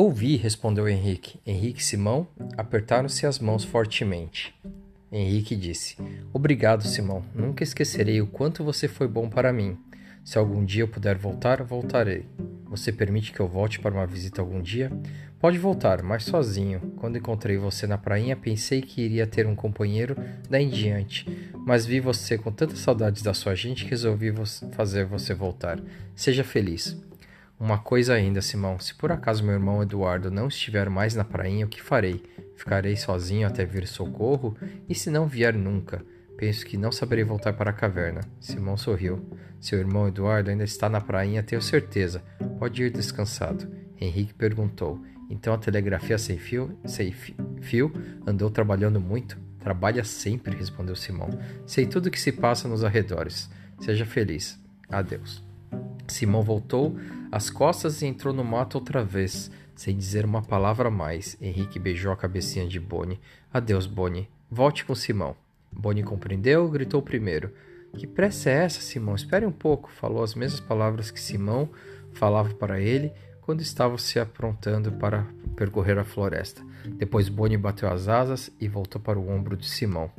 Ouvi, respondeu Henrique. Henrique e Simão apertaram-se as mãos fortemente. Henrique disse: Obrigado, Simão. Nunca esquecerei o quanto você foi bom para mim. Se algum dia eu puder voltar, voltarei. Você permite que eu volte para uma visita algum dia? Pode voltar, mas sozinho. Quando encontrei você na prainha, pensei que iria ter um companheiro daí em diante. Mas vi você com tantas saudades da sua gente que resolvi fazer você voltar. Seja feliz. Uma coisa ainda, Simão. Se por acaso meu irmão Eduardo não estiver mais na prainha, o que farei? Ficarei sozinho até vir socorro? E se não vier nunca? Penso que não saberei voltar para a caverna. Simão sorriu. Seu irmão Eduardo ainda está na prainha, tenho certeza. Pode ir descansado. Henrique perguntou. Então a telegrafia sem fio andou trabalhando muito? Trabalha sempre, respondeu Simão. Sei tudo o que se passa nos arredores. Seja feliz. Adeus. Simão voltou às costas e entrou no mato outra vez, sem dizer uma palavra a mais. Henrique beijou a cabecinha de Boni. Adeus, Boni. Volte com Simão. Boni compreendeu e gritou primeiro. Que pressa é essa, Simão? Espere um pouco. Falou as mesmas palavras que Simão falava para ele quando estava se aprontando para percorrer a floresta. Depois Boni bateu as asas e voltou para o ombro de Simão.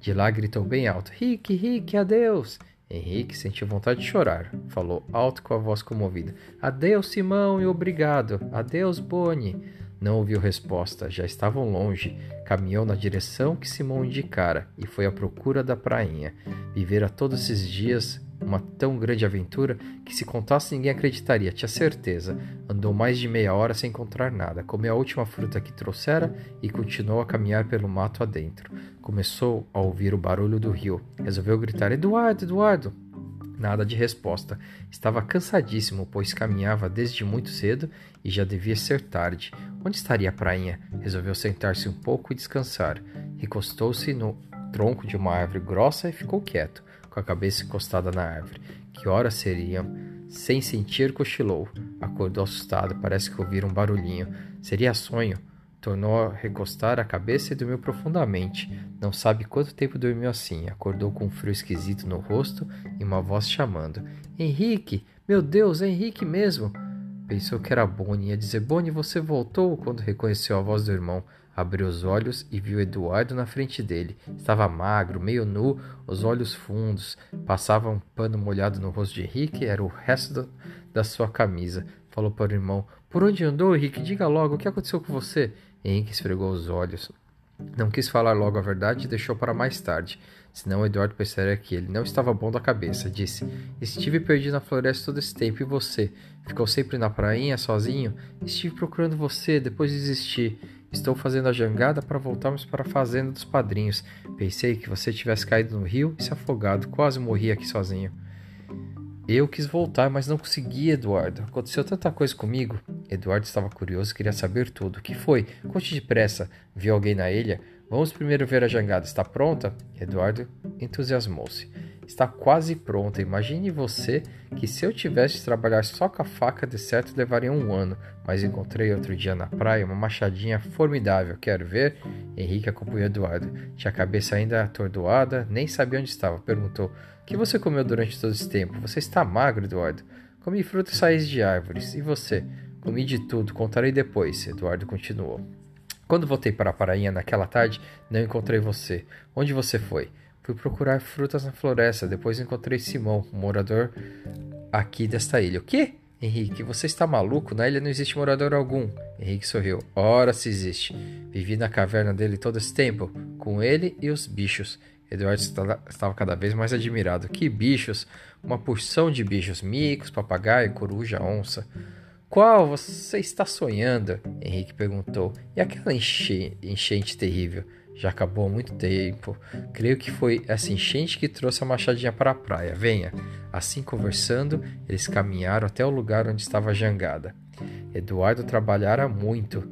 De lá gritou bem alto. Henrique, adeus! Henrique sentiu vontade de chorar. Falou alto com a voz comovida. Adeus, Simão, e obrigado. Adeus, Boni. Não ouviu resposta, já estavam longe. Caminhou na direção que Simão indicara e foi à procura da prainha. Vivera todos esses dias uma tão grande aventura que se contasse ninguém acreditaria, tinha certeza. Andou mais de meia hora sem encontrar nada. Comeu a última fruta que trouxera e continuou a caminhar pelo mato adentro. Começou a ouvir o barulho do rio. Resolveu gritar: Eduardo, Eduardo! Nada de resposta. Estava cansadíssimo, pois caminhava desde muito cedo e já devia ser tarde. Onde estaria a prainha? Resolveu sentar-se um pouco e descansar. Recostou-se no tronco de uma árvore grossa e ficou quieto, com a cabeça encostada na árvore. Que horas seriam? Sem sentir, cochilou. Acordou assustado, parece que ouvira um barulhinho. Seria sonho? Tornou a recostar a cabeça e dormiu profundamente. Não sabe quanto tempo dormiu assim. Acordou com um frio esquisito no rosto e uma voz chamando. Henrique! Meu Deus, é Henrique mesmo! Pensou que era Boni. Ia dizer, Boni, você voltou? Quando reconheceu a voz do irmão. Abriu os olhos e viu Eduardo na frente dele. Estava magro, meio nu, os olhos fundos. Passava um pano molhado no rosto de Henrique. Era o resto da sua camisa. Falou para o irmão. Por onde andou, Henrique? Diga logo, o que aconteceu com você? Henrique esfregou os olhos. Não quis falar logo a verdade e deixou para mais tarde. Senão Eduardo pensaria que ele não estava bom da cabeça. Disse, estive perdido na floresta todo esse tempo. E você? Ficou sempre na prainha, sozinho? Estive procurando você, depois desisti. Estou fazendo a jangada para voltarmos para a fazenda dos padrinhos. Pensei que você tivesse caído no rio e se afogado. Quase morri aqui sozinho. Eu quis voltar, mas não consegui, Eduardo. Aconteceu tanta coisa comigo. Eduardo estava curioso e queria saber tudo. O que foi? Conte depressa. Viu alguém na ilha? Vamos primeiro ver a jangada. Está pronta? Eduardo entusiasmou-se. Está quase pronta. Imagine você que se eu tivesse de trabalhar só com a faca, de certo levaria um ano. Mas encontrei outro dia na praia uma machadinha formidável. Quero ver? Henrique acompanhou Eduardo. Tinha a cabeça ainda atordoada, nem sabia onde estava. Perguntou, o que você comeu durante todo esse tempo? Você está magro, Eduardo. Comi frutas e saídas de árvores. E você? Comi de tudo. Contarei depois. Eduardo continuou. Quando voltei para a prainha naquela tarde, não encontrei você. Onde você foi? Fui procurar frutas na floresta. Depois encontrei Simão, um morador aqui desta ilha. O quê? Henrique, você está maluco? Na ilha não existe morador algum. Henrique sorriu. Ora, se existe. Vivi na caverna dele todo esse tempo, com ele e os bichos. Eduardo estava cada vez mais admirado. Que bichos? Uma porção de bichos. Micos, papagaio, coruja, onça. Qual você está sonhando? Henrique perguntou. E aquela enchente terrível? Já acabou há muito tempo. Creio que foi essa enchente que trouxe a machadinha para a praia. Venha. Assim conversando, eles caminharam até o lugar onde estava a jangada. Eduardo trabalhara muito.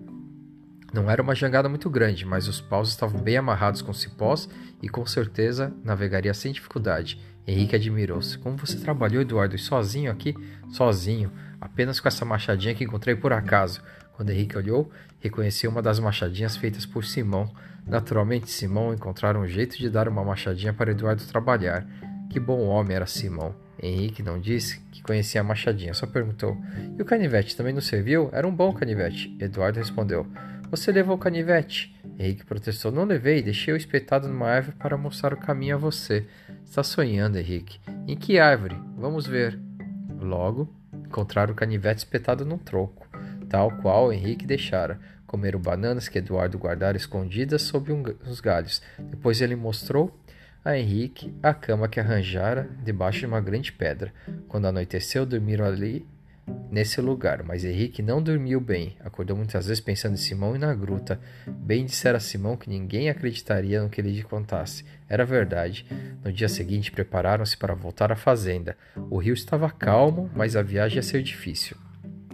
Não era uma jangada muito grande, mas os paus estavam bem amarrados com cipós e com certeza navegaria sem dificuldade. Henrique admirou-se. Como você trabalhou, Eduardo, sozinho aqui? Sozinho, apenas com essa machadinha que encontrei por acaso. Quando Henrique olhou, reconheceu uma das machadinhas feitas por Simão. Naturalmente, Simão encontrara um jeito de dar uma machadinha para Eduardo trabalhar. Que bom homem era Simão. Henrique não disse que conhecia a machadinha, só perguntou. E o canivete também não serviu? Era um bom canivete. Eduardo respondeu. Você levou o canivete? Henrique protestou. Não levei, deixei-o espetado numa árvore para mostrar o caminho a você. Está sonhando, Henrique. Em que árvore? Vamos ver. Logo, encontraram o canivete espetado num tronco, tal qual Henrique deixara. Comeram bananas que Eduardo guardara escondidas sob uns galhos. Depois ele mostrou a Henrique a cama que arranjara debaixo de uma grande pedra. Quando anoiteceu, dormiram ali nesse lugar, mas Henrique não dormiu bem. Acordou muitas vezes pensando em Simão e na gruta. Bem dissera Simão que ninguém acreditaria no que ele lhe contasse. Era verdade. No dia seguinte, prepararam-se para voltar à fazenda. O rio estava calmo, mas a viagem ia ser difícil.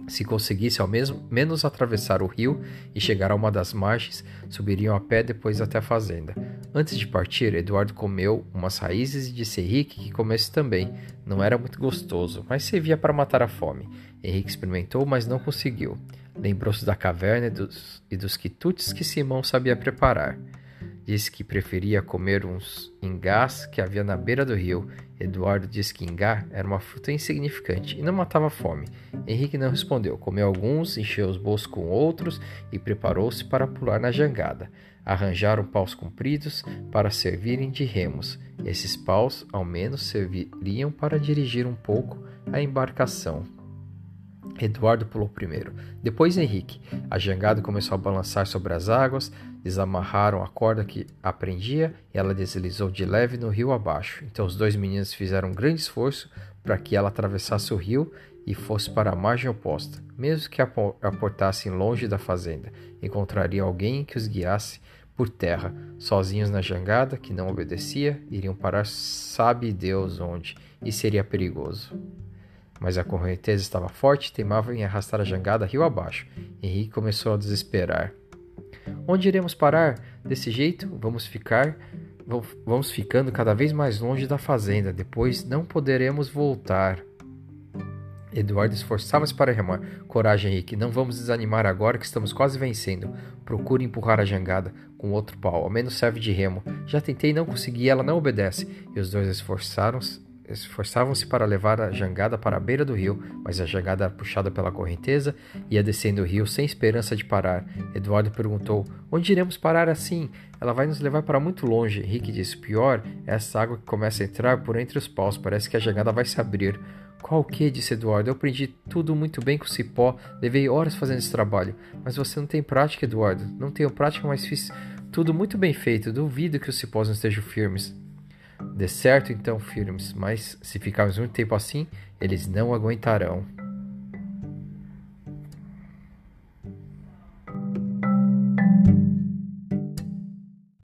Se conseguisse ao menos atravessar o rio e chegar a uma das margens, subiriam a pé depois até a fazenda. Antes de partir, Eduardo comeu umas raízes e disse a Henrique que comesse também. Não era muito gostoso, mas servia para matar a fome. Henrique experimentou, mas não conseguiu. Lembrou-se da caverna e dos quitutes que Simão sabia preparar. Disse que preferia comer uns ingás que havia na beira do rio. Eduardo disse que ingá era uma fruta insignificante e não matava fome. Henrique não respondeu. Comeu alguns, encheu os bolsos com outros e preparou-se para pular na jangada. Arranjaram paus compridos para servirem de remos. Esses paus, ao menos, serviriam para dirigir um pouco a embarcação. Eduardo pulou primeiro, depois Henrique. A jangada começou a balançar sobre as águas, desamarraram a corda que a prendia e ela deslizou de leve no rio abaixo. Então os dois meninos fizeram um grande esforço para que ela atravessasse o rio e fosse para a margem oposta. Mesmo que aportassem longe da fazenda, encontrariam alguém que os guiasse por terra. Sozinhos na jangada, que não obedecia, iriam parar sabe Deus onde, e seria perigoso. Mas a correnteza estava forte e teimava em arrastar a jangada rio abaixo. Henrique começou a desesperar. Onde iremos parar? Desse jeito, vamos ficando cada vez mais longe da fazenda. Depois não poderemos voltar. Eduardo esforçava-se para remar. Coragem, Henrique. Não vamos desanimar agora que estamos quase vencendo. Procure empurrar a jangada com outro pau. Ao menos serve de remo. Já tentei e não consegui. Ela não obedece. E os dois esforçavam-se para levar a jangada para a beira do rio, mas a jangada era puxada pela correnteza e ia descendo o rio sem esperança de parar. Eduardo perguntou, onde iremos parar assim? Ela vai nos levar para muito longe. Henrique disse, pior é essa água que começa a entrar por entre os paus, parece que a jangada vai se abrir. Qual o que? Disse Eduardo, eu prendi tudo muito bem com cipó, levei horas fazendo esse trabalho. Mas você não tem prática, Eduardo. Não tenho prática, mas fiz tudo muito bem feito, duvido que os cipós não estejam firmes. De certo, então, firmes, mas se ficarmos muito tempo assim, eles não aguentarão.